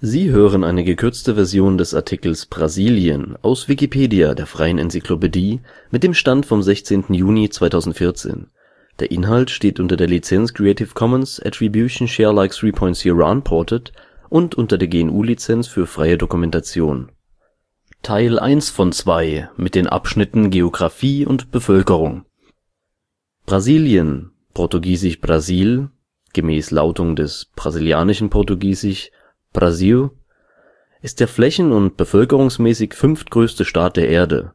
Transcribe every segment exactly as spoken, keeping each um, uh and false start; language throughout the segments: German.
Sie hören eine gekürzte Version des Artikels Brasilien, aus Wikipedia, der freien Enzyklopädie. Mit dem Stand vom Der Inhalt steht unter der Lizenz Creative Commons Attribution Share Alike drei Punkt null Unported und unter der G N U Lizenz für freie Dokumentation. Teil eins von zwei mit den Abschnitten Geografie und Bevölkerung. Brasilien (portugiesisch Brasil, gemäß Lautung des brasilianischen Portugiesisch Brasil) ist der flächen- und bevölkerungsmäßig fünftgrößte Staat der Erde.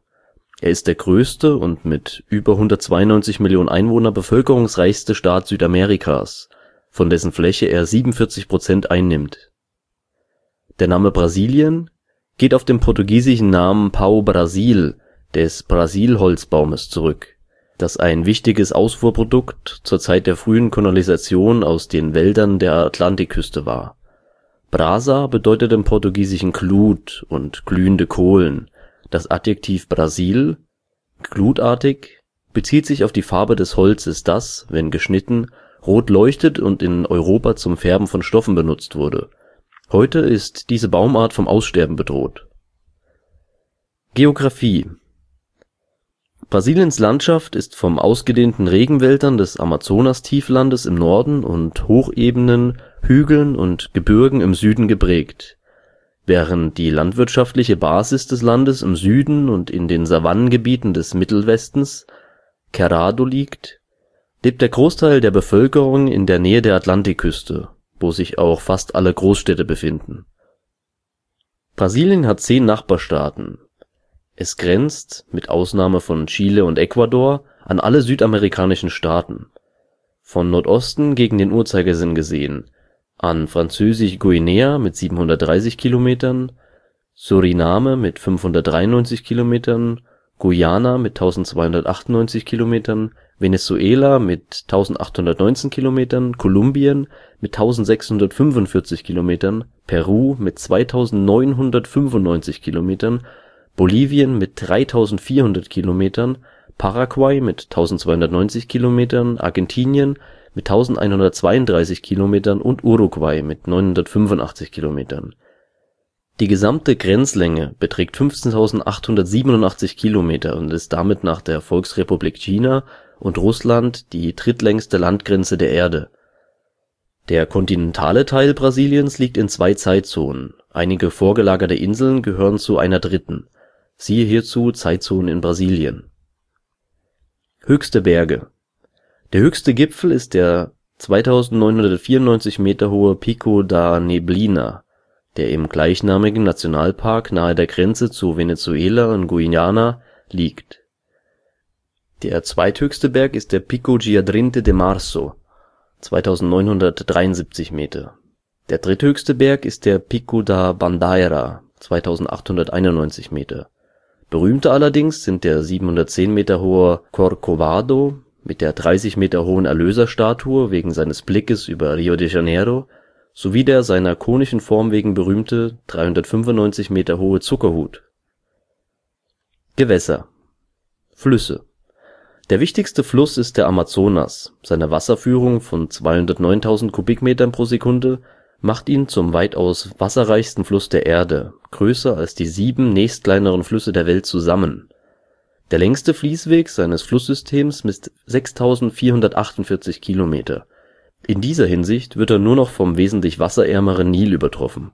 Er ist der größte und mit über hundertzweiundneunzig Millionen Einwohner bevölkerungsreichste Staat Südamerikas, von dessen Fläche er siebenundvierzig Prozent einnimmt. Der Name Brasilien geht auf den portugiesischen Namen Pau Brasil des Brasilholzbaumes zurück, das ein wichtiges Ausfuhrprodukt zur Zeit der frühen Kolonisation aus den Wäldern der Atlantikküste war. Brasa bedeutet im Portugiesischen Glut und glühende Kohlen. Das Adjektiv Brasil, glutartig, bezieht sich auf die Farbe des Holzes, das, wenn geschnitten, rot leuchtet und in Europa zum Färben von Stoffen benutzt wurde. Heute ist diese Baumart vom Aussterben bedroht. Geografie. Brasiliens Landschaft ist von ausgedehnten Regenwäldern des Amazonastieflandes im Norden und Hochebenen, Hügeln und Gebirgen im Süden geprägt, während die landwirtschaftliche Basis des Landes im Süden und in den Savannengebieten des Mittelwestens, Cerrado, liegt, lebt der Großteil der Bevölkerung in der Nähe der Atlantikküste, wo sich auch fast alle Großstädte befinden. Brasilien hat zehn Nachbarstaaten. Es grenzt, mit Ausnahme von Chile und Ecuador, an alle südamerikanischen Staaten. Von Nordosten gegen den Uhrzeigersinn gesehen, an Französisch-Guinea mit siebenhundertdreißig Kilometern, Suriname mit fünfhundertdreiundneunzig Kilometern, Guyana mit eintausendzweihundertachtundneunzig Kilometern, Venezuela mit eintausendachthundertneunzehn Kilometern, Kolumbien mit eintausendsechshundertfünfundvierzig Kilometern, Peru mit zweitausendneunhundertfünfundneunzig Kilometern, Bolivien mit dreitausendvierhundert Kilometern, Paraguay mit eintausendzweihundertneunzig Kilometern, Argentinien mit eintausendeinhundertzweiunddreißig Kilometern und Uruguay mit neunhundertfünfundachtzig Kilometern. Die gesamte Grenzlänge beträgt fünfzehntausendachthundertsiebenundachtzig Kilometer und ist damit nach der Volksrepublik China und Russland die drittlängste Landgrenze der Erde. Der kontinentale Teil Brasiliens liegt in zwei Zeitzonen, einige vorgelagerte Inseln gehören zu einer dritten. Siehe hierzu Zeitzonen in Brasilien. Höchste Berge. Der höchste Gipfel ist der zweitausendneunhundertvierundneunzig Meter hohe Pico da Neblina, der im gleichnamigen Nationalpark nahe der Grenze zu Venezuela und Guyana liegt. Der zweithöchste Berg ist der Pico Giadrinte de Marzo, zweitausendneunhundertdreiundsiebzig Meter. Der dritthöchste Berg ist der Pico da Bandeira, zweitausendachthunderteinundneunzig Meter. Berühmter allerdings sind der siebenhundertzehn Meter hohe Corcovado mit der dreißig Meter hohen Erlöserstatue wegen seines Blickes über Rio de Janeiro sowie der seiner konischen Form wegen berühmte dreihundertfünfundneunzig Meter hohe Zuckerhut. Gewässer. Flüsse. Der wichtigste Fluss ist der Amazonas. Seine Wasserführung von zweihundertneuntausend Kubikmetern pro Sekunde macht ihn zum weitaus wasserreichsten Fluss der Erde, größer als die sieben nächstkleineren Flüsse der Welt zusammen. Der längste Fließweg seines Flusssystems misst sechstausendvierhundertachtundvierzig Kilometer. In dieser Hinsicht wird er nur noch vom wesentlich wasserärmeren Nil übertroffen.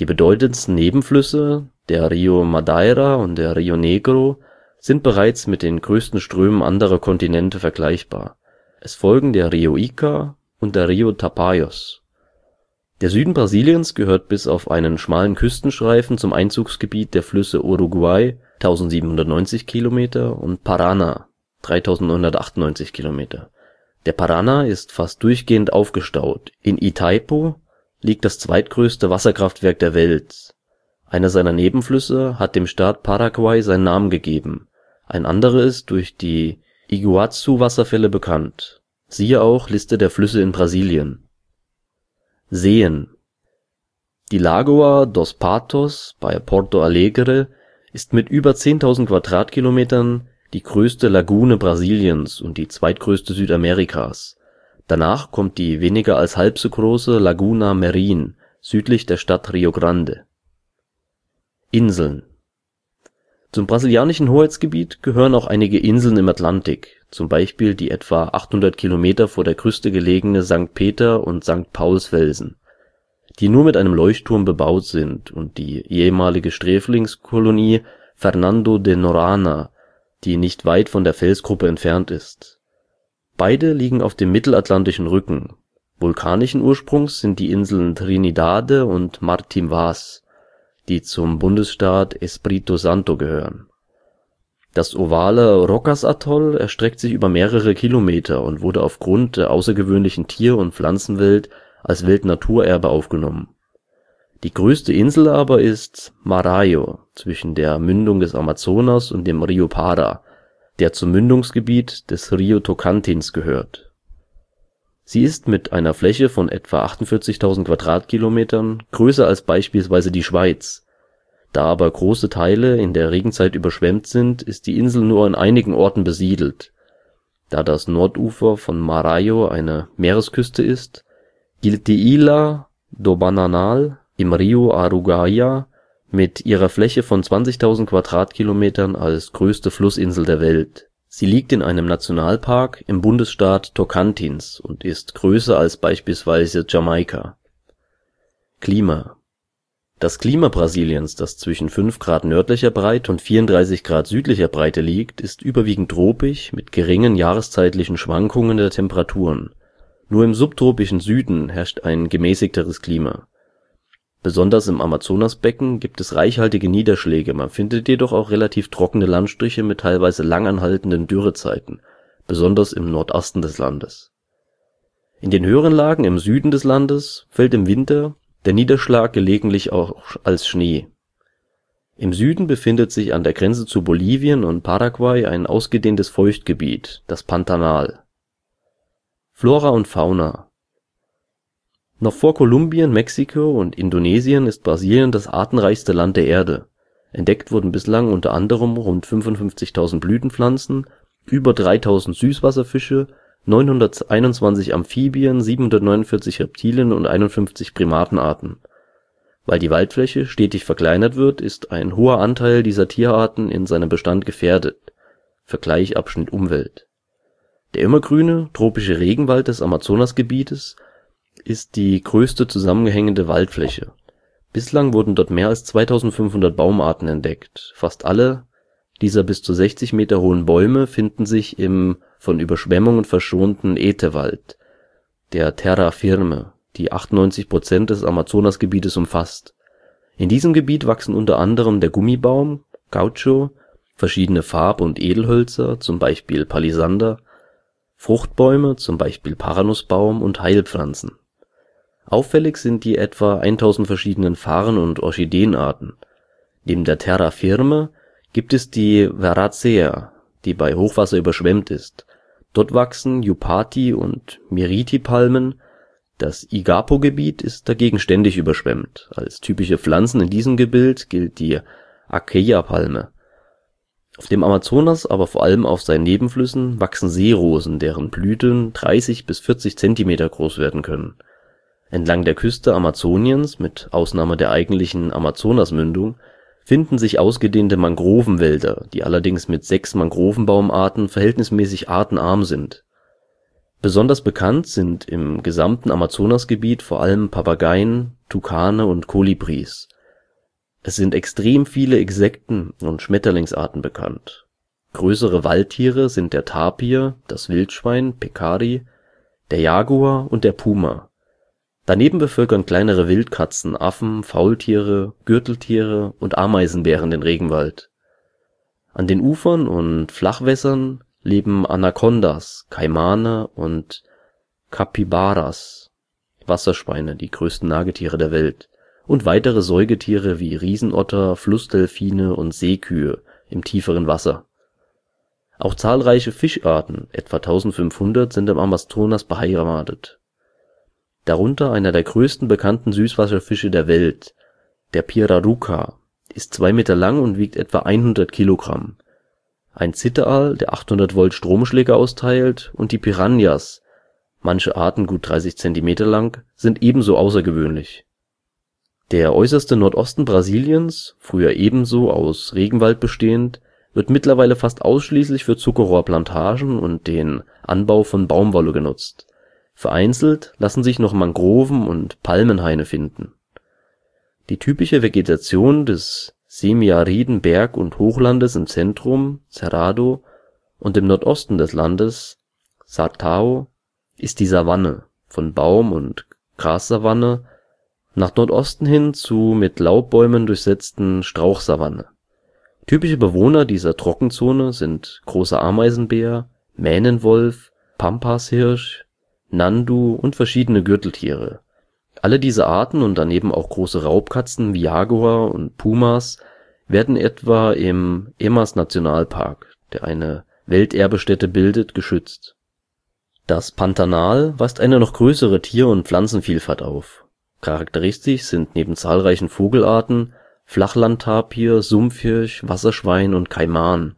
Die bedeutendsten Nebenflüsse, der Rio Madeira und der Rio Negro, sind bereits mit den größten Strömen anderer Kontinente vergleichbar. Es folgen der Rio Ica und der Rio Tapajos. Der Süden Brasiliens gehört bis auf einen schmalen Küstenstreifen zum Einzugsgebiet der Flüsse Uruguay, eintausendsiebenhundertneunzig Kilometer und Paraná, dreitausendneunhundertachtundneunzig Kilometer. Der Paraná ist fast durchgehend aufgestaut. In Itaipu liegt das zweitgrößte Wasserkraftwerk der Welt. Einer seiner Nebenflüsse hat dem Staat Paraguay seinen Namen gegeben. Ein anderer ist durch die Iguazu-Wasserfälle bekannt. Siehe auch Liste der Flüsse in Brasilien. Seen. Die Lagoa dos Patos bei Porto Alegre ist mit über zehntausend Quadratkilometern die größte Lagune Brasiliens und die zweitgrößte Südamerikas. Danach kommt die weniger als halb so große Laguna Merin südlich der Stadt Rio Grande. Inseln. Zum brasilianischen Hoheitsgebiet gehören auch einige Inseln im Atlantik, zum Beispiel die etwa achthundert Kilometer vor der Küste gelegene Sankt Peter- und Sankt Paulsfelsen, die nur mit einem Leuchtturm bebaut sind, und die ehemalige Sträflingskolonie Fernando de Noronha, die nicht weit von der Felsgruppe entfernt ist. Beide liegen auf dem mittelatlantischen Rücken. Vulkanischen Ursprungs sind die Inseln Trinidade und Martim Vaz, die zum Bundesstaat Espírito Santo gehören. Das ovale Rocas-Atoll erstreckt sich über mehrere Kilometer und wurde aufgrund der außergewöhnlichen Tier- und Pflanzenwelt als Weltnaturerbe aufgenommen. Die größte Insel aber ist Marajo, zwischen der Mündung des Amazonas und dem Rio Para, der zum Mündungsgebiet des Rio Tocantins gehört. Sie ist mit einer Fläche von etwa achtundvierzigtausend Quadratkilometern größer als beispielsweise die Schweiz. Da aber große Teile in der Regenzeit überschwemmt sind, ist die Insel nur an einigen Orten besiedelt. Da das Nordufer von Marajo eine Meeresküste ist, gilt die Ilha do Bananal im Rio Araguaia mit ihrer Fläche von zwanzigtausend Quadratkilometern als größte Flussinsel der Welt. Sie liegt in einem Nationalpark im Bundesstaat Tocantins und ist größer als beispielsweise Jamaika. Klima. Das Klima Brasiliens, das zwischen fünf Grad nördlicher Breite und vierunddreißig Grad südlicher Breite liegt, ist überwiegend tropisch mit geringen jahreszeitlichen Schwankungen der Temperaturen. Nur im subtropischen Süden herrscht ein gemäßigteres Klima. Besonders im Amazonasbecken gibt es reichhaltige Niederschläge, man findet jedoch auch relativ trockene Landstriche mit teilweise langanhaltenden Dürrezeiten, besonders im Nordosten des Landes. In den höheren Lagen im Süden des Landes fällt im Winter der Niederschlag gelegentlich auch als Schnee. Im Süden befindet sich an der Grenze zu Bolivien und Paraguay ein ausgedehntes Feuchtgebiet, das Pantanal. Flora und Fauna. Noch vor Kolumbien, Mexiko und Indonesien ist Brasilien das artenreichste Land der Erde. Entdeckt wurden bislang unter anderem rund fünfundfünfzigtausend Blütenpflanzen, über dreitausend Süßwasserfische, neunhunderteinundzwanzig Amphibien, siebenhundertneunundvierzig Reptilien und einundfünfzig Primatenarten. Weil die Waldfläche stetig verkleinert wird, ist ein hoher Anteil dieser Tierarten in seinem Bestand gefährdet. Vergleich Abschnitt Umwelt. Der immergrüne, tropische Regenwald des Amazonasgebietes ist die größte zusammenhängende Waldfläche. Bislang wurden dort mehr als zweitausendfünfhundert Baumarten entdeckt. Fast alle dieser bis zu sechzig Meter hohen Bäume finden sich im von Überschwemmungen verschonten Ätewald, der Terra Firme, die achtundneunzig Prozent des Amazonasgebietes umfasst. In diesem Gebiet wachsen unter anderem der Gummibaum, Caucho, verschiedene Farb- und Edelhölzer, zum Beispiel Palisander, Fruchtbäume, zum Beispiel Paranusbaum und Heilpflanzen. Auffällig sind die etwa tausend verschiedenen Farn- und Orchideenarten. Neben der Terra Firme gibt es die Veracea, die bei Hochwasser überschwemmt ist. Dort wachsen Jupati- und Miriti-Palmen. Das Igapo-Gebiet ist dagegen ständig überschwemmt. Als typische Pflanzen in diesem Gebiet gilt die Acacia-Palme. Auf dem Amazonas, aber vor allem auf seinen Nebenflüssen, wachsen Seerosen, deren Blüten dreißig bis vierzig Zentimeter groß werden können. Entlang der Küste Amazoniens, mit Ausnahme der eigentlichen Amazonasmündung, finden sich ausgedehnte Mangrovenwälder, die allerdings mit sechs Mangrovenbaumarten verhältnismäßig artenarm sind. Besonders bekannt sind im gesamten Amazonasgebiet vor allem Papageien, Tukane und Kolibris. Es sind extrem viele Insekten- und Schmetterlingsarten bekannt. Größere Waldtiere sind der Tapir, das Wildschwein, Pecari, der Jaguar und der Puma. Daneben bevölkern kleinere Wildkatzen, Affen, Faultiere, Gürteltiere und Ameisenbären den Regenwald. An den Ufern und Flachwässern leben Anacondas, Kaimane und Capybaras, Wasserschweine, die größten Nagetiere der Welt, und weitere Säugetiere wie Riesenotter, Flussdelfine und Seekühe im tieferen Wasser. Auch zahlreiche Fischarten, etwa eintausendfünfhundert, sind im Amazonas beheimatet. Darunter einer der größten bekannten Süßwasserfische der Welt, der Piraruca, ist zwei Meter lang und wiegt etwa hundert Kilogramm. Ein Zitteraal, der achthundert Volt Stromschläge austeilt, und die Piranhas, manche Arten gut dreißig Zentimeter lang, sind ebenso außergewöhnlich. Der äußerste Nordosten Brasiliens, früher ebenso aus Regenwald bestehend, wird mittlerweile fast ausschließlich für Zuckerrohrplantagen und den Anbau von Baumwolle genutzt. Vereinzelt lassen sich noch Mangroven und Palmenhaine finden. Die typische Vegetation des semiariden Berg - und Hochlandes im Zentrum (Cerrado) und im Nordosten des Landes (Sertão) ist die Savanne, von Baum - und Grassavanne nach Nordosten hin zu mit Laubbäumen durchsetzten Strauchsavanne. Typische Bewohner dieser Trockenzone sind Großer Ameisenbär, Mähnenwolf, Pampashirsch, Nandu und verschiedene Gürteltiere. Alle diese Arten und daneben auch große Raubkatzen wie Jaguar und Pumas werden etwa im Emas-Nationalpark, der eine Welterbestätte bildet, geschützt. Das Pantanal weist eine noch größere Tier- und Pflanzenvielfalt auf. Charakteristisch sind neben zahlreichen Vogelarten Flachlandtapir, Sumpfhirsch, Wasserschwein und Kaiman.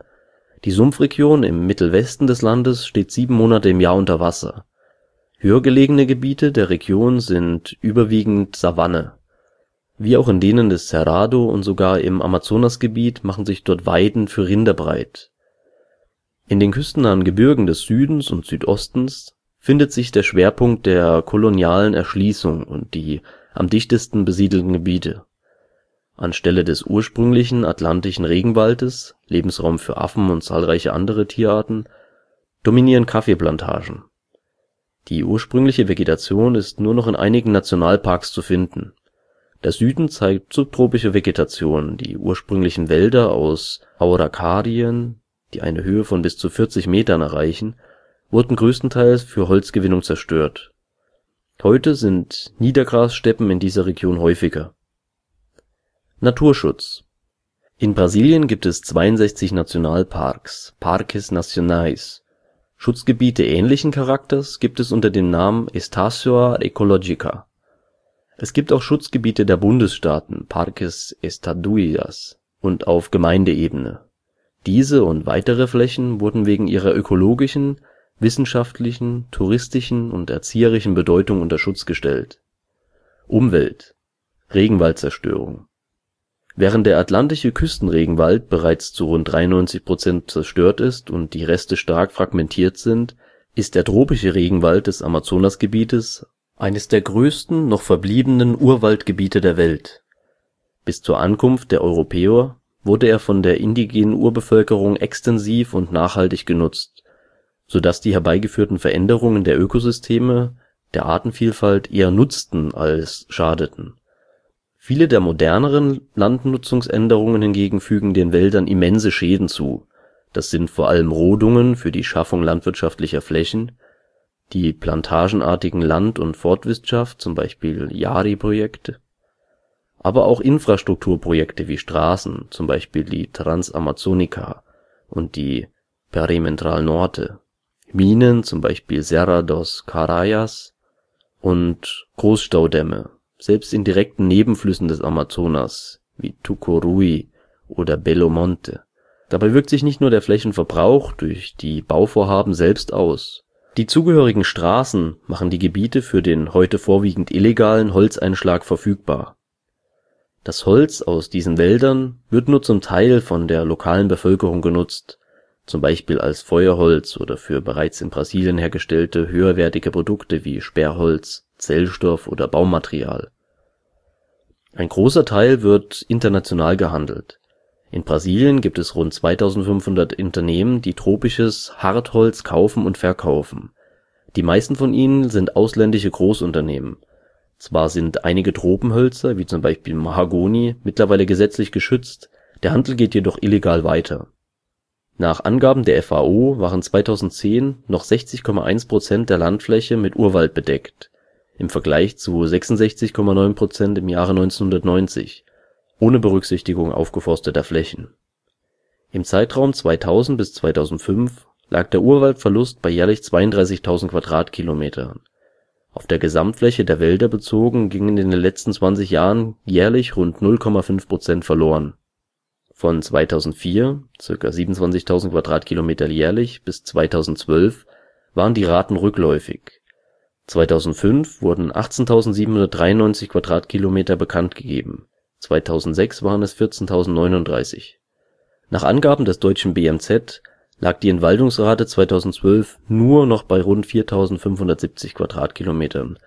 Die Sumpfregion im Mittelwesten des Landes steht sieben Monate im Jahr unter Wasser. Höher gelegene Gebiete der Region sind überwiegend Savanne. Wie auch in denen des Cerrado und sogar im Amazonasgebiet machen sich dort Weiden für Rinder breit. In den küstennahen Gebirgen des Südens und Südostens findet sich der Schwerpunkt der kolonialen Erschließung und die am dichtesten besiedelten Gebiete. Anstelle des ursprünglichen atlantischen Regenwaldes, Lebensraum für Affen und zahlreiche andere Tierarten, dominieren Kaffeeplantagen. Die ursprüngliche Vegetation ist nur noch in einigen Nationalparks zu finden. Der Süden zeigt subtropische Vegetation, die ursprünglichen Wälder aus Araucarien, die eine Höhe von bis zu vierzig Metern erreichen, wurden größtenteils für Holzgewinnung zerstört. Heute sind Niedergrassteppen in dieser Region häufiger. Naturschutz. In Brasilien gibt es zweiundsechzig Nationalparks, Parques Nacionais. Schutzgebiete ähnlichen Charakters gibt es unter dem Namen Estações Ecológicas. Es gibt auch Schutzgebiete der Bundesstaaten, Parques Estaduais, und auf Gemeindeebene. Diese und weitere Flächen wurden wegen ihrer ökologischen, wissenschaftlichen, touristischen und erzieherischen Bedeutung unter Schutz gestellt. Umwelt. Regenwaldzerstörung. Während der atlantische Küstenregenwald bereits zu rund dreiundneunzig Prozent zerstört ist und die Reste stark fragmentiert sind, ist der tropische Regenwald des Amazonasgebietes eines der größten noch verbliebenen Urwaldgebiete der Welt. Bis zur Ankunft der Europäer wurde er von der indigenen Urbevölkerung extensiv und nachhaltig genutzt, sodass die herbeigeführten Veränderungen der Ökosysteme der Artenvielfalt eher nutzten als schadeten. Viele der moderneren Landnutzungsänderungen hingegen fügen den Wäldern immense Schäden zu. Das sind vor allem Rodungen für die Schaffung landwirtschaftlicher Flächen, die plantagenartigen Land- und Forstwirtschaft, zum Beispiel Yari-Projekte, aber auch Infrastrukturprojekte wie Straßen, zum Beispiel die Transamazônica und die Perimetral Norte, Minen, zum Beispiel Serra dos Caraias und Großstaudämme. Selbst in direkten Nebenflüssen des Amazonas, wie Tucuruí oder Belo Monte. Dabei wirkt sich nicht nur der Flächenverbrauch durch die Bauvorhaben selbst aus. Die zugehörigen Straßen machen die Gebiete für den heute vorwiegend illegalen Holzeinschlag verfügbar. Das Holz aus diesen Wäldern wird nur zum Teil von der lokalen Bevölkerung genutzt, zum Beispiel als Feuerholz oder für bereits in Brasilien hergestellte höherwertige Produkte wie Sperrholz, Zellstoff oder Baumaterial. Ein großer Teil wird international gehandelt. In Brasilien gibt es rund zweitausendfünfhundert Unternehmen, die tropisches Hartholz kaufen und verkaufen. Die meisten von ihnen sind ausländische Großunternehmen. Zwar sind einige Tropenhölzer, wie zum Beispiel Mahagoni, mittlerweile gesetzlich geschützt, der Handel geht jedoch illegal weiter. Nach Angaben der F A O waren zweitausendzehn noch sechzig Komma eins Prozent der Landfläche mit Urwald bedeckt, im Vergleich zu sechsundsechzig Komma neun Prozent im Jahre neunzehnhundertneunzig, ohne Berücksichtigung aufgeforsteter Flächen. Im Zeitraum zweitausend bis zweitausendfünf lag der Urwaldverlust bei jährlich zweiunddreißigtausend Quadratkilometern. Auf der Gesamtfläche der Wälder bezogen gingen in den letzten zwanzig Jahren jährlich rund null Komma fünf Prozent verloren. Von zweitausendvier, ca. siebenundzwanzigtausend Quadratkilometer jährlich, bis zweitausendzwölf waren die Raten rückläufig. zweitausendfünf wurden achtzehntausendsiebenhundertdreiundneunzig Quadratkilometer bekanntgegeben, zweitausendsechs waren es vierzehntausendneununddreißig. Nach Angaben des deutschen B M Z lag die Entwaldungsrate zweitausendzwölf nur noch bei rund viertausendfünfhundertsiebzig Quadratkilometern.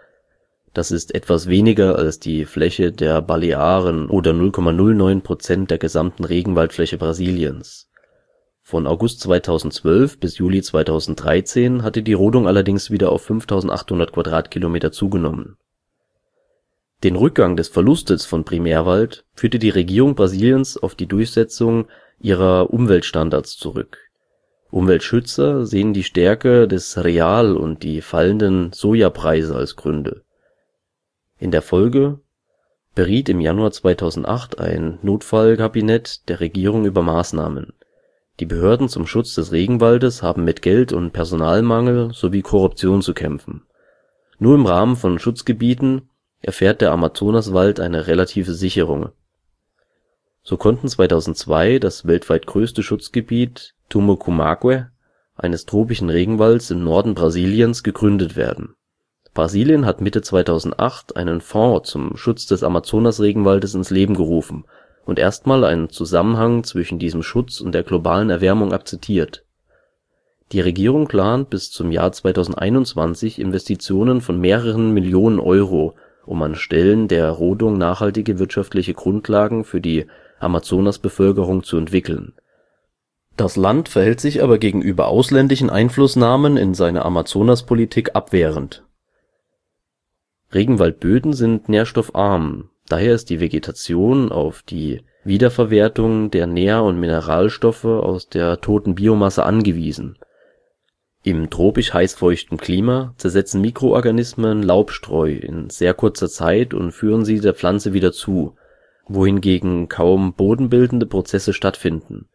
Das ist etwas weniger als die Fläche der Balearen oder null Komma null neun Prozent der gesamten Regenwaldfläche Brasiliens. Von August zweitausendzwölf bis Juli zweitausenddreizehn hatte die Rodung allerdings wieder auf fünftausendachthundert Quadratkilometer zugenommen. Den Rückgang des Verlustes von Primärwald führte die Regierung Brasiliens auf die Durchsetzung ihrer Umweltstandards zurück. Umweltschützer sehen die Stärke des Real und die fallenden Sojapreise als Gründe. In der Folge beriet im Januar zweitausendacht ein Notfallkabinett der Regierung über Maßnahmen. Die Behörden zum Schutz des Regenwaldes haben mit Geld- und Personalmangel sowie Korruption zu kämpfen. Nur im Rahmen von Schutzgebieten erfährt der Amazonaswald eine relative Sicherung. So konnten zweitausendzwei das weltweit größte Schutzgebiet Tumucumaque, eines tropischen Regenwalds im Norden Brasiliens, gegründet werden. Brasilien hat Mitte zweitausendacht einen Fonds zum Schutz des Amazonasregenwaldes ins Leben gerufen und erstmal einen Zusammenhang zwischen diesem Schutz und der globalen Erwärmung akzeptiert. Die Regierung plant bis zum Jahr zweitausendeinundzwanzig Investitionen von mehreren Millionen Euro, um an Stellen der Rodung nachhaltige wirtschaftliche Grundlagen für die Amazonasbevölkerung zu entwickeln. Das Land verhält sich aber gegenüber ausländischen Einflussnahmen in seine Amazonaspolitik abwehrend. Regenwaldböden sind nährstoffarm, daher ist die Vegetation auf die Wiederverwertung der Nähr- und Mineralstoffe aus der toten Biomasse angewiesen. Im tropisch heißfeuchten Klima zersetzen Mikroorganismen Laubstreu in sehr kurzer Zeit und führen sie der Pflanze wieder zu, wohingegen kaum bodenbildende Prozesse stattfinden.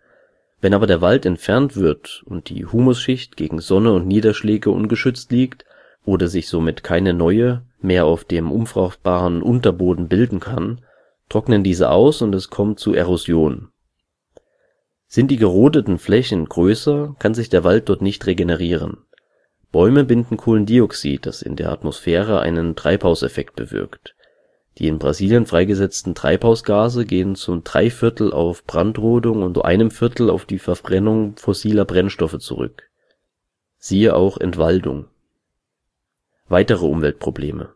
Wenn aber der Wald entfernt wird und die Humusschicht gegen Sonne und Niederschläge ungeschützt liegt oder sich somit keine neue, mehr auf dem unfruchtbaren Unterboden bilden kann, trocknen diese aus und es kommt zu Erosion. Sind die gerodeten Flächen größer, kann sich der Wald dort nicht regenerieren. Bäume binden Kohlendioxid, das in der Atmosphäre einen Treibhauseffekt bewirkt. Die in Brasilien freigesetzten Treibhausgase gehen zum Dreiviertel auf Brandrodung und zu einem Viertel auf die Verbrennung fossiler Brennstoffe zurück. Siehe auch Entwaldung. Weitere Umweltprobleme.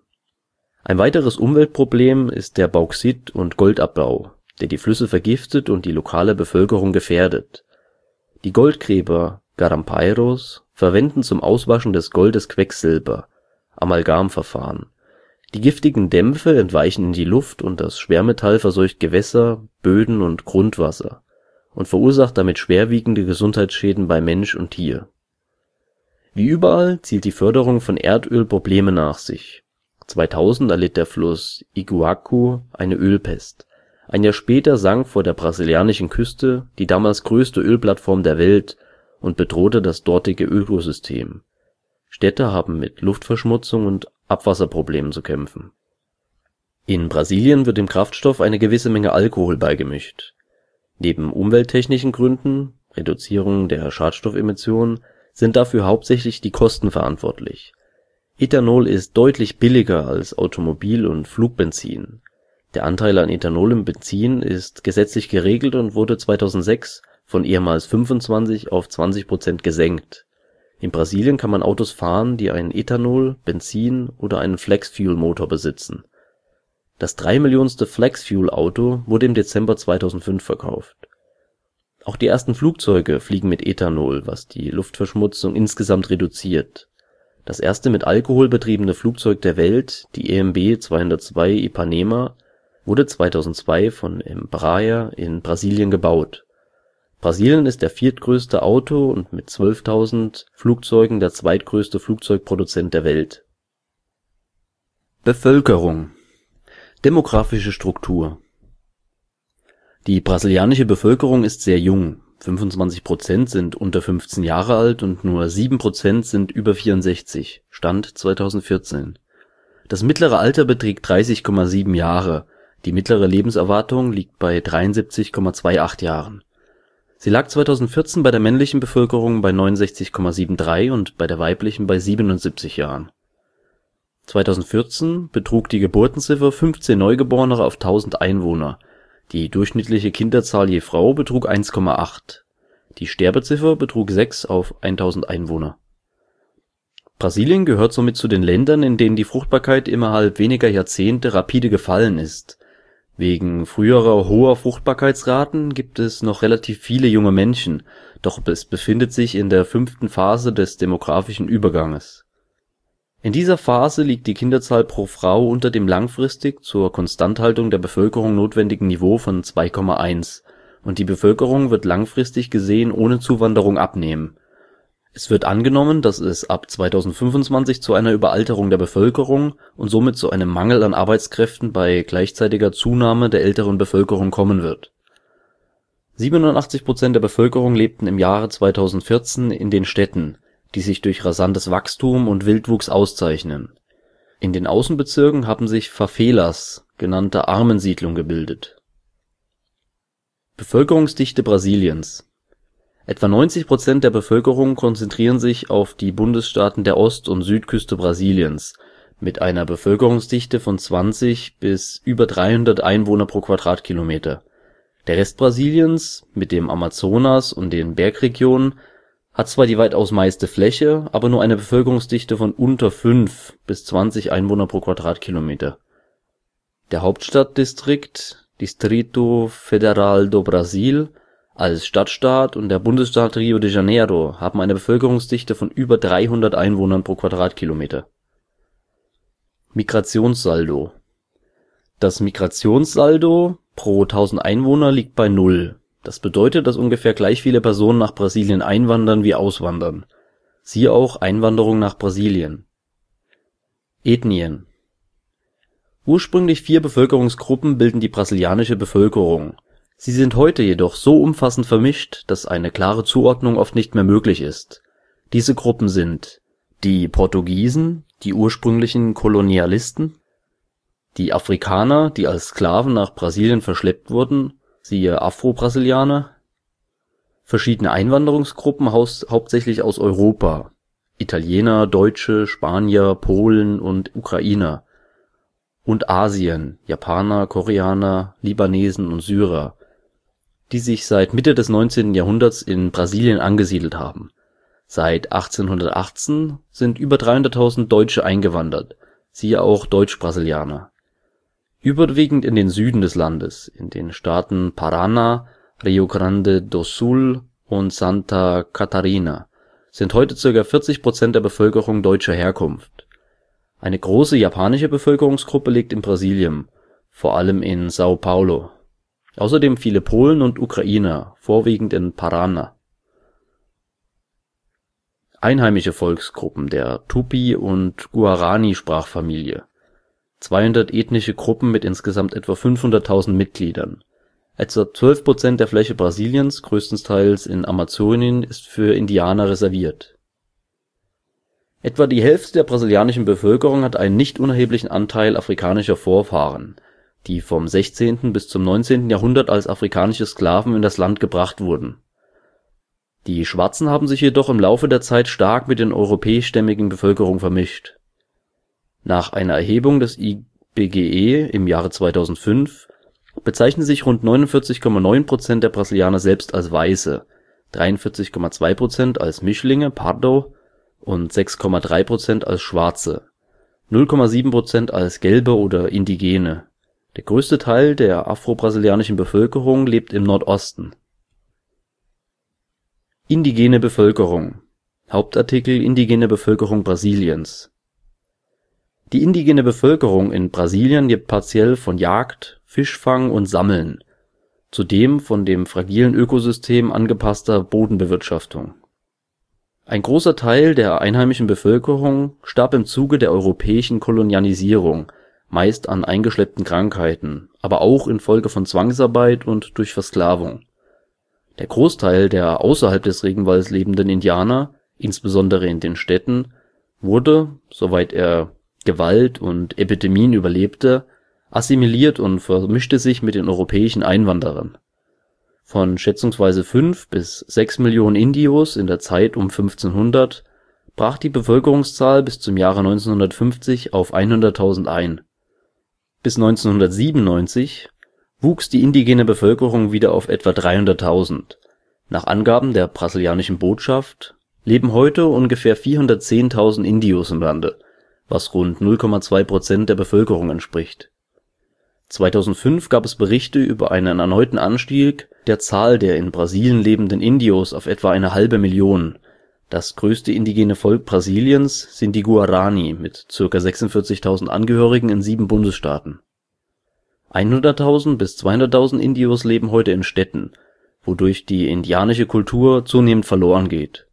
Ein weiteres Umweltproblem ist der Bauxit- und Goldabbau, der die Flüsse vergiftet und die lokale Bevölkerung gefährdet. Die Goldgräber Garampeiros verwenden zum Auswaschen des Goldes Quecksilber, Amalgamverfahren. Die giftigen Dämpfe entweichen in die Luft und das Schwermetall verseucht Gewässer, Böden und Grundwasser und verursacht damit schwerwiegende Gesundheitsschäden bei Mensch und Tier. Wie überall zielt die Förderung von Erdöl Probleme nach sich. zweitausend erlitt der Fluss Iguaçu eine Ölpest. Ein Jahr später sank vor der brasilianischen Küste die damals größte Ölplattform der Welt und bedrohte das dortige Ökosystem. Städte haben mit Luftverschmutzung und Abwasserproblemen zu kämpfen. In Brasilien wird dem Kraftstoff eine gewisse Menge Alkohol beigemischt. Neben umwelttechnischen Gründen, Reduzierung der Schadstoffemissionen, sind dafür hauptsächlich die Kosten verantwortlich. Ethanol ist deutlich billiger als Automobil- und Flugbenzin. Der Anteil an Ethanol im Benzin ist gesetzlich geregelt und wurde zweitausendsechs von ehemals fünfundzwanzig auf zwanzig Prozent gesenkt. In Brasilien kann man Autos fahren, die einen Ethanol-, Benzin- oder einen Flex-Fuel-Motor besitzen. Das dreimillionste Flex-Fuel-Auto wurde im Dezember zweitausendfünf verkauft. Auch die ersten Flugzeuge fliegen mit Ethanol, was die Luftverschmutzung insgesamt reduziert. Das erste mit Alkohol betriebene Flugzeug der Welt, die E M B zweihundertzwei Ipanema, wurde zweitausendzwei von Embraer in Brasilien gebaut. Brasilien ist der viertgrößte Auto- und mit zwölftausend Flugzeugen der zweitgrößte Flugzeugproduzent der Welt. Bevölkerung. Demografische Struktur. Die brasilianische Bevölkerung ist sehr jung, fünfundzwanzig Prozent sind unter fünfzehn Jahre alt und nur sieben Prozent sind über vierundsechzig, Stand zweitausendvierzehn. Das mittlere Alter beträgt dreißig Komma sieben Jahre, die mittlere Lebenserwartung liegt bei dreiundsiebzig Komma achtundzwanzig Jahren. Sie lag zweitausendvierzehn bei der männlichen Bevölkerung bei neunundsechzig Komma dreiundsiebzig und bei der weiblichen bei siebenundsiebzig Jahren. zweitausendvierzehn betrug die Geburtenziffer fünfzehn Neugeborene auf tausend Einwohner, die durchschnittliche Kinderzahl je Frau betrug eins Komma acht, die Sterbeziffer betrug sechs auf tausend Einwohner. Brasilien gehört somit zu den Ländern, in denen die Fruchtbarkeit innerhalb weniger Jahrzehnte rapide gefallen ist. Wegen früherer hoher Fruchtbarkeitsraten gibt es noch relativ viele junge Menschen, doch es befindet sich in der fünften Phase des demografischen Überganges. In dieser Phase liegt die Kinderzahl pro Frau unter dem langfristig zur Konstanthaltung der Bevölkerung notwendigen Niveau von zwei Komma eins und die Bevölkerung wird langfristig gesehen ohne Zuwanderung abnehmen. Es wird angenommen, dass es ab zweitausendfünfundzwanzig zu einer Überalterung der Bevölkerung und somit zu einem Mangel an Arbeitskräften bei gleichzeitiger Zunahme der älteren Bevölkerung kommen wird. siebenundachtzig Prozent der Bevölkerung lebten im Jahre zweitausendvierzehn in den Städten, die sich durch rasantes Wachstum und Wildwuchs auszeichnen. In den Außenbezirken haben sich Favelas, genannte Armensiedlungen, gebildet. Bevölkerungsdichte Brasiliens. Etwa neunzig Prozent der Bevölkerung konzentrieren sich auf die Bundesstaaten der Ost- und Südküste Brasiliens mit einer Bevölkerungsdichte von zwanzig bis über dreihundert Einwohner pro Quadratkilometer. Der Rest Brasiliens mit dem Amazonas und den Bergregionen hat zwar die weitaus meiste Fläche, aber nur eine Bevölkerungsdichte von unter fünf bis zwanzig Einwohner pro Quadratkilometer. Der Hauptstadtdistrikt, Distrito Federal do Brasil, als Stadtstaat und der Bundesstaat Rio de Janeiro haben eine Bevölkerungsdichte von über dreihundert Einwohnern pro Quadratkilometer. Migrationssaldo. Das Migrationssaldo pro tausend Einwohner liegt bei null. Das bedeutet, dass ungefähr gleich viele Personen nach Brasilien einwandern wie auswandern. Siehe auch Einwanderung nach Brasilien. Ethnien. Ursprünglich vier Bevölkerungsgruppen bilden die brasilianische Bevölkerung. Sie sind heute jedoch so umfassend vermischt, dass eine klare Zuordnung oft nicht mehr möglich ist. Diese Gruppen sind die Portugiesen, die ursprünglichen Kolonialisten, die Afrikaner, die als Sklaven nach Brasilien verschleppt wurden, siehe Afro-Brasilianer, verschiedene Einwanderungsgruppen hauptsächlich aus Europa, Italiener, Deutsche, Spanier, Polen und Ukrainer, und Asien, Japaner, Koreaner, Libanesen und Syrer, die sich seit Mitte des neunzehnten Jahrhunderts in Brasilien angesiedelt haben. Seit achtzehnhundertachtzehn sind über dreihunderttausend Deutsche eingewandert, siehe auch Deutsch-Brasilianer. Überwiegend in den Süden des Landes, in den Staaten Paraná, Rio Grande do Sul und Santa Catarina, sind heute ca. vierzig Prozent der Bevölkerung deutscher Herkunft. Eine große japanische Bevölkerungsgruppe liegt in Brasilien, vor allem in São Paulo. Außerdem viele Polen und Ukrainer, vorwiegend in Paraná. Einheimische Volksgruppen der Tupi- und Guarani-Sprachfamilie. zweihundert ethnische Gruppen mit insgesamt etwa fünfhunderttausend Mitgliedern. Etwa zwölf Prozent der Fläche Brasiliens, größtenteils in Amazonien, ist für Indianer reserviert. Etwa die Hälfte der brasilianischen Bevölkerung hat einen nicht unerheblichen Anteil afrikanischer Vorfahren, die vom sechzehnten bis zum neunzehnten Jahrhundert als afrikanische Sklaven in das Land gebracht wurden. Die Schwarzen haben sich jedoch im Laufe der Zeit stark mit den europäischstämmigen Bevölkerung vermischt. Nach einer Erhebung des I B G E im Jahre zweitausendfünf bezeichnen sich rund neunundvierzig Komma neun Prozent der Brasilianer selbst als Weiße, dreiundvierzig Komma zwei Prozent als Mischlinge, Pardo, und sechs Komma drei Prozent als Schwarze, null Komma sieben Prozent als Gelbe oder Indigene. Der größte Teil der afrobrasilianischen Bevölkerung lebt im Nordosten. Indigene Bevölkerung. Hauptartikel Indigene Bevölkerung Brasiliens. Die indigene Bevölkerung in Brasilien lebt partiell von Jagd, Fischfang und Sammeln, zudem von dem fragilen Ökosystem angepasster Bodenbewirtschaftung. Ein großer Teil der einheimischen Bevölkerung starb im Zuge der europäischen Kolonialisierung, meist an eingeschleppten Krankheiten, aber auch infolge von Zwangsarbeit und durch Versklavung. Der Großteil der außerhalb des Regenwalds lebenden Indianer, insbesondere in den Städten, wurde, soweit er Gewalt und Epidemien überlebte, assimiliert und vermischte sich mit den europäischen Einwanderern. Von schätzungsweise fünf bis sechs Millionen Indios in der Zeit um fünfzehnhundert brach die Bevölkerungszahl bis zum Jahre neunzehnhundertfünfzig auf hunderttausend ein. Bis neunzehnhundertsiebenundneunzig wuchs die indigene Bevölkerung wieder auf etwa dreihunderttausend. Nach Angaben der brasilianischen Botschaft leben heute ungefähr vierhundertzehntausend Indios im Lande, was rund null Komma zwei Prozent der Bevölkerung entspricht. zweitausendfünf gab es Berichte über einen erneuten Anstieg der Zahl der in Brasilien lebenden Indios auf etwa eine halbe Million. Das größte indigene Volk Brasiliens sind die Guarani mit ca. sechsundvierzigtausend Angehörigen in sieben Bundesstaaten. hunderttausend bis zweihunderttausend Indios leben heute in Städten, wodurch die indianische Kultur zunehmend verloren geht.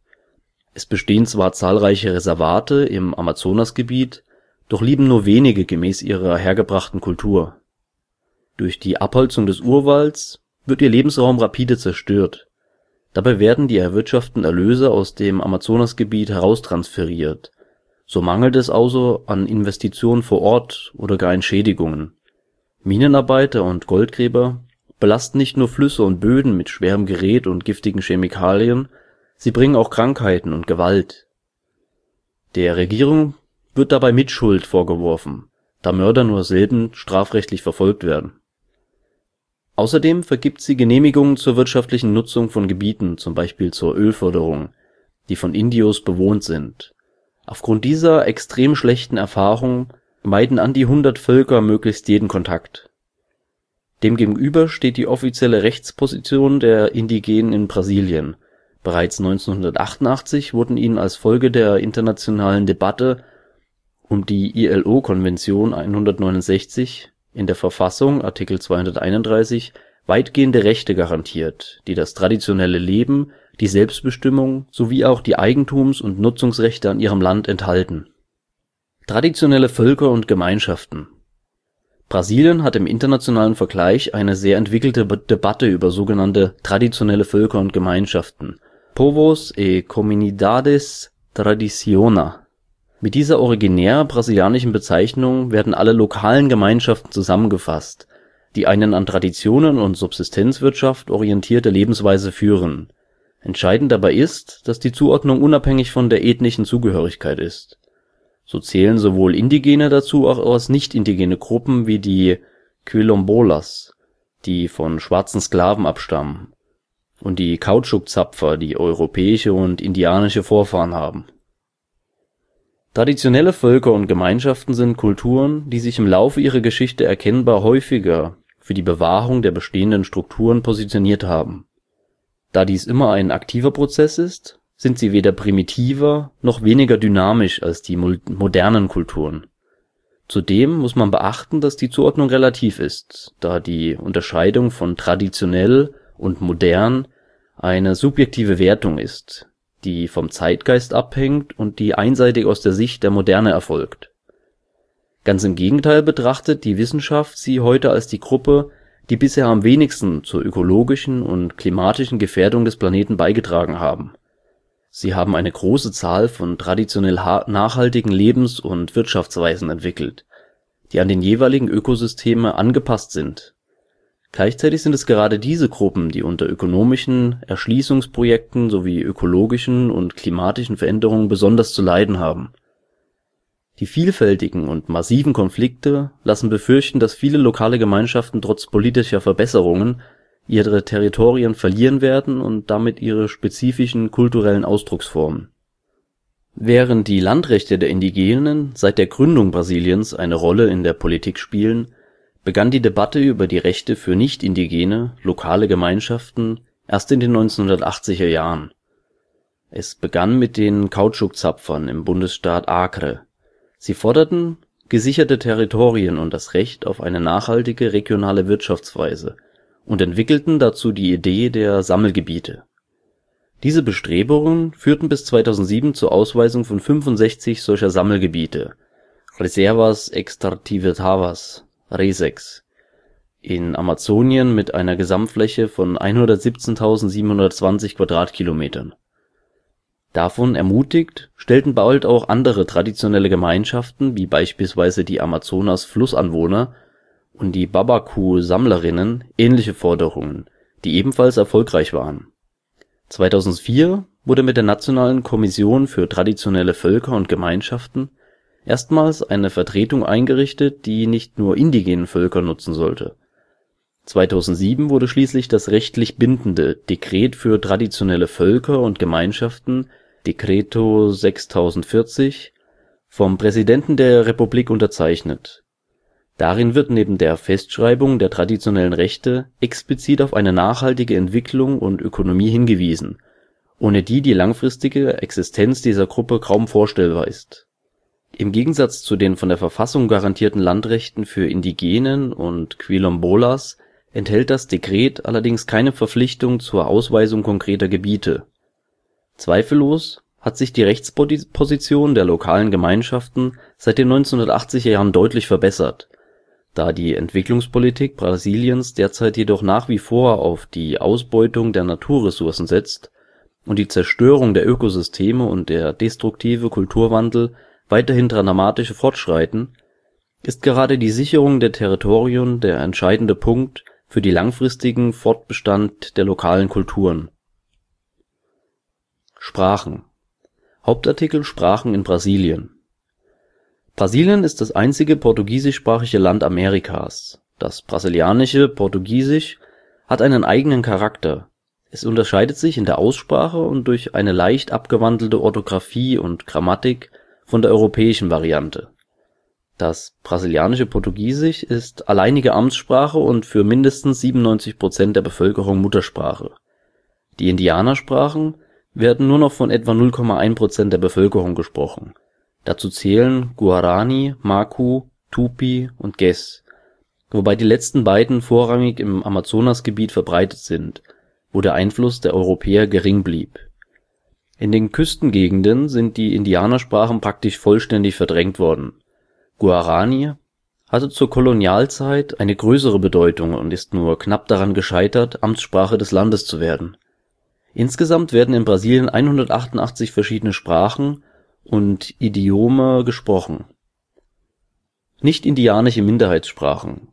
Es bestehen zwar zahlreiche Reservate im Amazonasgebiet, doch leben nur wenige gemäß ihrer hergebrachten Kultur. Durch die Abholzung des Urwalds wird ihr Lebensraum rapide zerstört. Dabei werden die erwirtschafteten Erlöse aus dem Amazonasgebiet heraustransferiert. So mangelt es also an Investitionen vor Ort oder gar Entschädigungen. Minenarbeiter und Goldgräber belasten nicht nur Flüsse und Böden mit schwerem Gerät und giftigen Chemikalien, sie bringen auch Krankheiten und Gewalt. Der Regierung wird dabei Mitschuld vorgeworfen, da Mörder nur selten strafrechtlich verfolgt werden. Außerdem vergibt sie Genehmigungen zur wirtschaftlichen Nutzung von Gebieten, zum Beispiel zur Ölförderung, die von Indios bewohnt sind. Aufgrund dieser extrem schlechten Erfahrung meiden an die hundert Völker möglichst jeden Kontakt. Demgegenüber steht die offizielle Rechtsposition der Indigenen in Brasilien. Bereits neunzehnhundertachtundachtzig wurden ihnen als Folge der internationalen Debatte um die I L O-Konvention hundertneunundsechzig in der Verfassung, Artikel zweihunderteinunddreißig, weitgehende Rechte garantiert, die das traditionelle Leben, die Selbstbestimmung sowie auch die Eigentums- und Nutzungsrechte an ihrem Land enthalten. Traditionelle Völker und Gemeinschaften. Brasilien hat im internationalen Vergleich eine sehr entwickelte Debatte über sogenannte traditionelle Völker und Gemeinschaften, Povos e Comunidades Tradiciona. Mit dieser originär brasilianischen Bezeichnung werden alle lokalen Gemeinschaften zusammengefasst, die einen an Traditionen und Subsistenzwirtschaft orientierte Lebensweise führen. Entscheidend dabei ist, dass die Zuordnung unabhängig von der ethnischen Zugehörigkeit ist. So zählen sowohl Indigene dazu auch als nicht-indigene Gruppen wie die Quilombolas, die von schwarzen Sklaven abstammen, und die Kautschukzapfer, die europäische und indianische Vorfahren haben. Traditionelle Völker und Gemeinschaften sind Kulturen, die sich im Laufe ihrer Geschichte erkennbar häufiger für die Bewahrung der bestehenden Strukturen positioniert haben. Da dies immer ein aktiver Prozess ist, sind sie weder primitiver noch weniger dynamisch als die modernen Kulturen. Zudem muss man beachten, dass die Zuordnung relativ ist, da die Unterscheidung von traditionell und modern eine subjektive Wertung ist, die vom Zeitgeist abhängt und die einseitig aus der Sicht der Moderne erfolgt. Ganz im Gegenteil betrachtet die Wissenschaft sie heute als die Gruppe, die bisher am wenigsten zur ökologischen und klimatischen Gefährdung des Planeten beigetragen haben. Sie haben eine große Zahl von traditionell nachhaltigen Lebens- und Wirtschaftsweisen entwickelt, die an den jeweiligen Ökosysteme angepasst sind. Gleichzeitig sind es gerade diese Gruppen, die unter ökonomischen Erschließungsprojekten sowie ökologischen und klimatischen Veränderungen besonders zu leiden haben. Die vielfältigen und massiven Konflikte lassen befürchten, dass viele lokale Gemeinschaften trotz politischer Verbesserungen ihre Territorien verlieren werden und damit ihre spezifischen kulturellen Ausdrucksformen. Während die Landrechte der Indigenen seit der Gründung Brasiliens eine Rolle in der Politik spielen, begann die Debatte über die Rechte für nicht-indigene, lokale Gemeinschaften erst in den neunzehnhundertachtziger Jahren. Es begann mit den Kautschukzapfern im Bundesstaat Acre. Sie forderten gesicherte Territorien und das Recht auf eine nachhaltige regionale Wirtschaftsweise und entwickelten dazu die Idee der Sammelgebiete. Diese Bestrebungen führten bis zweitausendsieben zur Ausweisung von fünfundsechzig solcher Sammelgebiete, Reservas Extrativitavas, Resex, in Amazonien mit einer Gesamtfläche von hundertsiebzehntausendsiebenhundertzwanzig Quadratkilometern. Davon ermutigt, stellten bald auch andere traditionelle Gemeinschaften, wie beispielsweise die Amazonas-Flussanwohner und die Babacu-Sammlerinnen, ähnliche Forderungen, die ebenfalls erfolgreich waren. zweitausendvier wurde mit der Nationalen Kommission für traditionelle Völker und Gemeinschaften erstmals eine Vertretung eingerichtet, die nicht nur indigene Völker nutzen sollte. zweitausendsieben wurde schließlich das rechtlich bindende Dekret für traditionelle Völker und Gemeinschaften, Decreto sechstausendvierzig, vom Präsidenten der Republik unterzeichnet. Darin wird neben der Festschreibung der traditionellen Rechte explizit auf eine nachhaltige Entwicklung und Ökonomie hingewiesen, ohne die die langfristige Existenz dieser Gruppe kaum vorstellbar ist. Im Gegensatz zu den von der Verfassung garantierten Landrechten für Indigenen und Quilombolas enthält das Dekret allerdings keine Verpflichtung zur Ausweisung konkreter Gebiete. Zweifellos hat sich die Rechtsposition der lokalen Gemeinschaften seit den neunzehnhundertachtziger Jahren deutlich verbessert, da die Entwicklungspolitik Brasiliens derzeit jedoch nach wie vor auf die Ausbeutung der Naturressourcen setzt und die Zerstörung der Ökosysteme und der destruktive Kulturwandel weiterhin dramatisch fortschreiten, ist gerade die Sicherung der Territorien der entscheidende Punkt für den langfristigen Fortbestand der lokalen Kulturen. Sprachen. Hauptartikel Sprachen in Brasilien. Brasilien ist das einzige portugiesischsprachige Land Amerikas. Das brasilianische Portugiesisch hat einen eigenen Charakter. Es unterscheidet sich in der Aussprache und durch eine leicht abgewandelte Orthographie und Grammatik von der europäischen Variante. Das brasilianische Portugiesisch ist alleinige Amtssprache und für mindestens siebenundneunzig Prozent der Bevölkerung Muttersprache. Die Indianersprachen werden nur noch von etwa null Komma eins Prozent der Bevölkerung gesprochen. Dazu zählen Guarani, Macu, Tupi und Gués, wobei die letzten beiden vorrangig im Amazonasgebiet verbreitet sind, wo der Einfluss der Europäer gering blieb. In den Küstengegenden sind die Indianersprachen praktisch vollständig verdrängt worden. Guarani hatte zur Kolonialzeit eine größere Bedeutung und ist nur knapp daran gescheitert, Amtssprache des Landes zu werden. Insgesamt werden in Brasilien hundertachtundachtzig verschiedene Sprachen und Idiome gesprochen. Nicht-indianische Minderheitssprachen.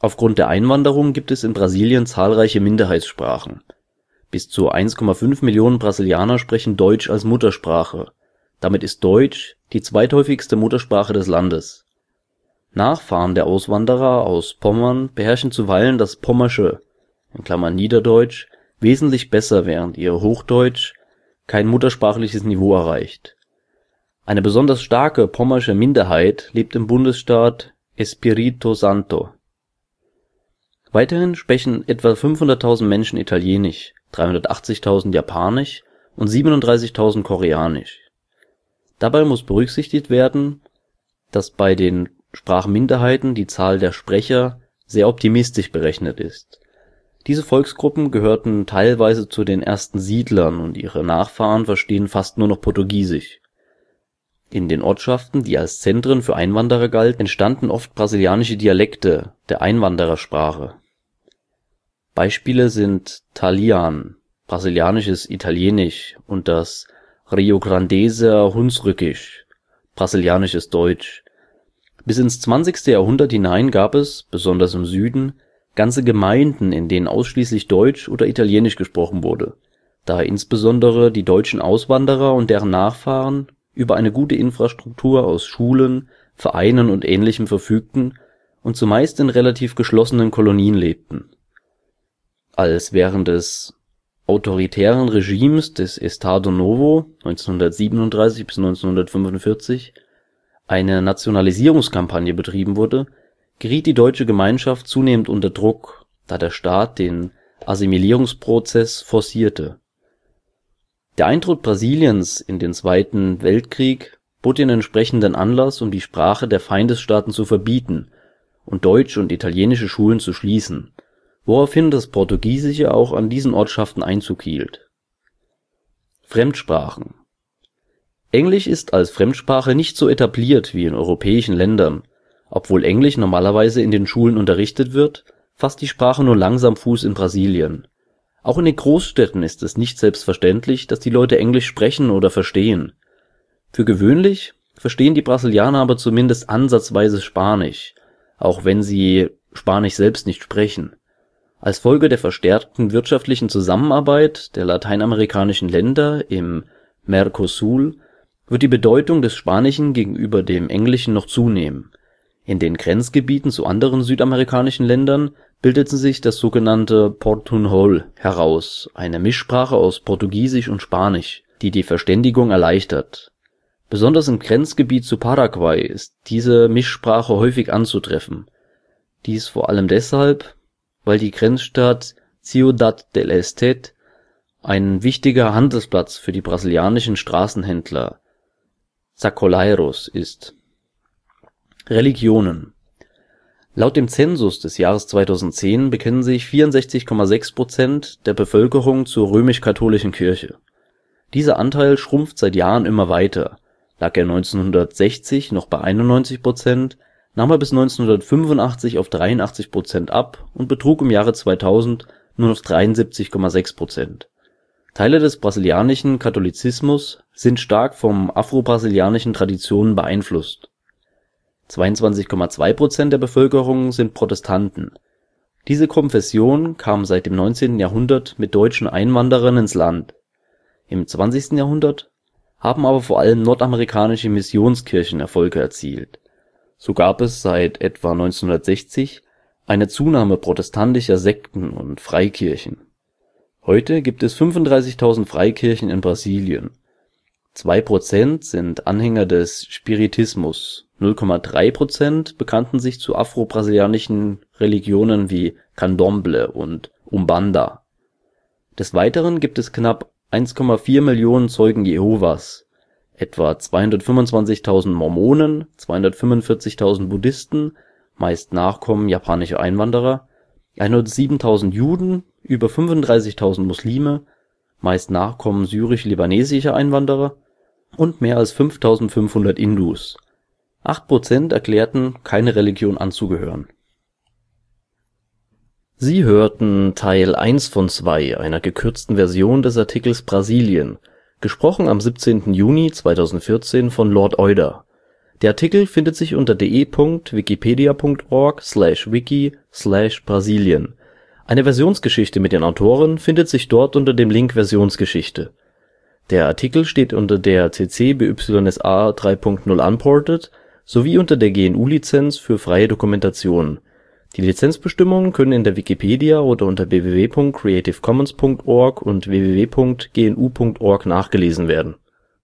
Aufgrund der Einwanderung gibt es in Brasilien zahlreiche Minderheitssprachen. Bis zu eins Komma fünf Millionen Brasilianer sprechen Deutsch als Muttersprache. Damit ist Deutsch die zweithäufigste Muttersprache des Landes. Nachfahren der Auswanderer aus Pommern beherrschen zuweilen das Pommersche (Niederdeutsch) wesentlich besser, während ihr Hochdeutsch kein muttersprachliches Niveau erreicht. Eine besonders starke pommersche Minderheit lebt im Bundesstaat Espírito Santo. Weiterhin sprechen etwa fünfhunderttausend Menschen Italienisch, dreihundertachtzigtausend Japanisch und siebenunddreißigtausend Koreanisch. Dabei muss berücksichtigt werden, dass bei den Sprachminderheiten die Zahl der Sprecher sehr optimistisch berechnet ist. Diese Volksgruppen gehörten teilweise zu den ersten Siedlern und ihre Nachfahren verstehen fast nur noch Portugiesisch. In den Ortschaften, die als Zentren für Einwanderer galten, entstanden oft brasilianische Dialekte der Einwanderersprache. Beispiele sind Talian, brasilianisches Italienisch, und das Riograndeser Hunsrückisch, brasilianisches Deutsch. Bis ins zwanzigste Jahrhundert hinein gab es, besonders im Süden, ganze Gemeinden, in denen ausschließlich Deutsch oder Italienisch gesprochen wurde, da insbesondere die deutschen Auswanderer und deren Nachfahren über eine gute Infrastruktur aus Schulen, Vereinen und Ähnlichem verfügten und zumeist in relativ geschlossenen Kolonien lebten. Als während des autoritären Regimes des Estado Novo neunzehnhundertsiebenunddreißig bis neunzehnhundertfünfundvierzig eine Nationalisierungskampagne betrieben wurde, geriet die deutsche Gemeinschaft zunehmend unter Druck, da der Staat den Assimilierungsprozess forcierte. Der Eintritt Brasiliens in den Zweiten Weltkrieg bot den entsprechenden Anlass, um die Sprache der Feindesstaaten zu verbieten und deutsch- und italienische Schulen zu schließen, woraufhin das Portugiesische auch an diesen Ortschaften Einzug hielt. Fremdsprachen. Englisch ist als Fremdsprache nicht so etabliert wie in europäischen Ländern. Obwohl Englisch normalerweise in den Schulen unterrichtet wird, fasst die Sprache nur langsam Fuß in Brasilien. Auch in den Großstädten ist es nicht selbstverständlich, dass die Leute Englisch sprechen oder verstehen. Für gewöhnlich verstehen die Brasilianer aber zumindest ansatzweise Spanisch, auch wenn sie Spanisch selbst nicht sprechen. Als Folge der verstärkten wirtschaftlichen Zusammenarbeit der lateinamerikanischen Länder im Mercosur wird die Bedeutung des Spanischen gegenüber dem Englischen noch zunehmen. In den Grenzgebieten zu anderen südamerikanischen Ländern bildete sich das sogenannte Portuñol heraus, eine Mischsprache aus Portugiesisch und Spanisch, die die Verständigung erleichtert. Besonders im Grenzgebiet zu Paraguay ist diese Mischsprache häufig anzutreffen. Dies vor allem deshalb, weil die Grenzstadt Ciudad del Este ein wichtiger Handelsplatz für die brasilianischen Straßenhändler Sacoleiros ist. Religionen. Laut dem Zensus des Jahres zweitausendzehn bekennen sich vierundsechzig Komma sechs Prozent der Bevölkerung zur römisch-katholischen Kirche. Dieser Anteil schrumpft seit Jahren immer weiter, lag er neunzehnhundertsechzig noch bei einundneunzig Prozent, nahm er bis neunzehnhundertfünfundachtzig auf dreiundachtzig Prozent ab und betrug im Jahre zweitausend nur noch dreiundsiebzig Komma sechs Prozent. Teile des brasilianischen Katholizismus sind stark vom afro-brasilianischen Traditionen beeinflusst. zweiundzwanzig Komma zwei Prozent der Bevölkerung sind Protestanten. Diese Konfession kam seit dem neunzehnten Jahrhundert mit deutschen Einwanderern ins Land. Im zwanzigsten Jahrhundert haben aber vor allem nordamerikanische Missionskirchen Erfolge erzielt. So gab es seit etwa neunzehnhundertsechzig eine Zunahme protestantischer Sekten und Freikirchen. Heute gibt es fünfunddreißigtausend Freikirchen in Brasilien. zwei Prozent sind Anhänger des Spiritismus, null Komma drei Prozent bekannten sich zu afro-brasilianischen Religionen wie Candomblé und Umbanda. Des Weiteren gibt es knapp eins Komma vier Millionen Zeugen Jehovas, etwa zweihundertfünfundzwanzigtausend Mormonen, zweihundertfünfundvierzigtausend Buddhisten, meist Nachkommen japanischer Einwanderer, hundertsiebentausend Juden, über fünfunddreißigtausend Muslime, meist Nachkommen syrisch-libanesischer Einwanderer und mehr als fünftausendfünfhundert Hindus. acht Prozent erklärten, keine Religion anzugehören. Sie hörten Teil eins von zwei einer gekürzten Version des Artikels Brasilien, gesprochen am siebzehnten Juni zweitausendvierzehn von Lord Euder. Der Artikel findet sich unter de punkt wikipedia punkt org slash wiki slash Brasilien. Eine Versionsgeschichte mit den Autoren findet sich dort unter dem Link Versionsgeschichte. Der Artikel steht unter der C C B Y S A drei Punkt null Unported sowie unter der G N U-Lizenz für freie Dokumentation. Die Lizenzbestimmungen können in der Wikipedia oder unter w w w punkt creative commons punkt org und w w w punkt g n u punkt org nachgelesen werden.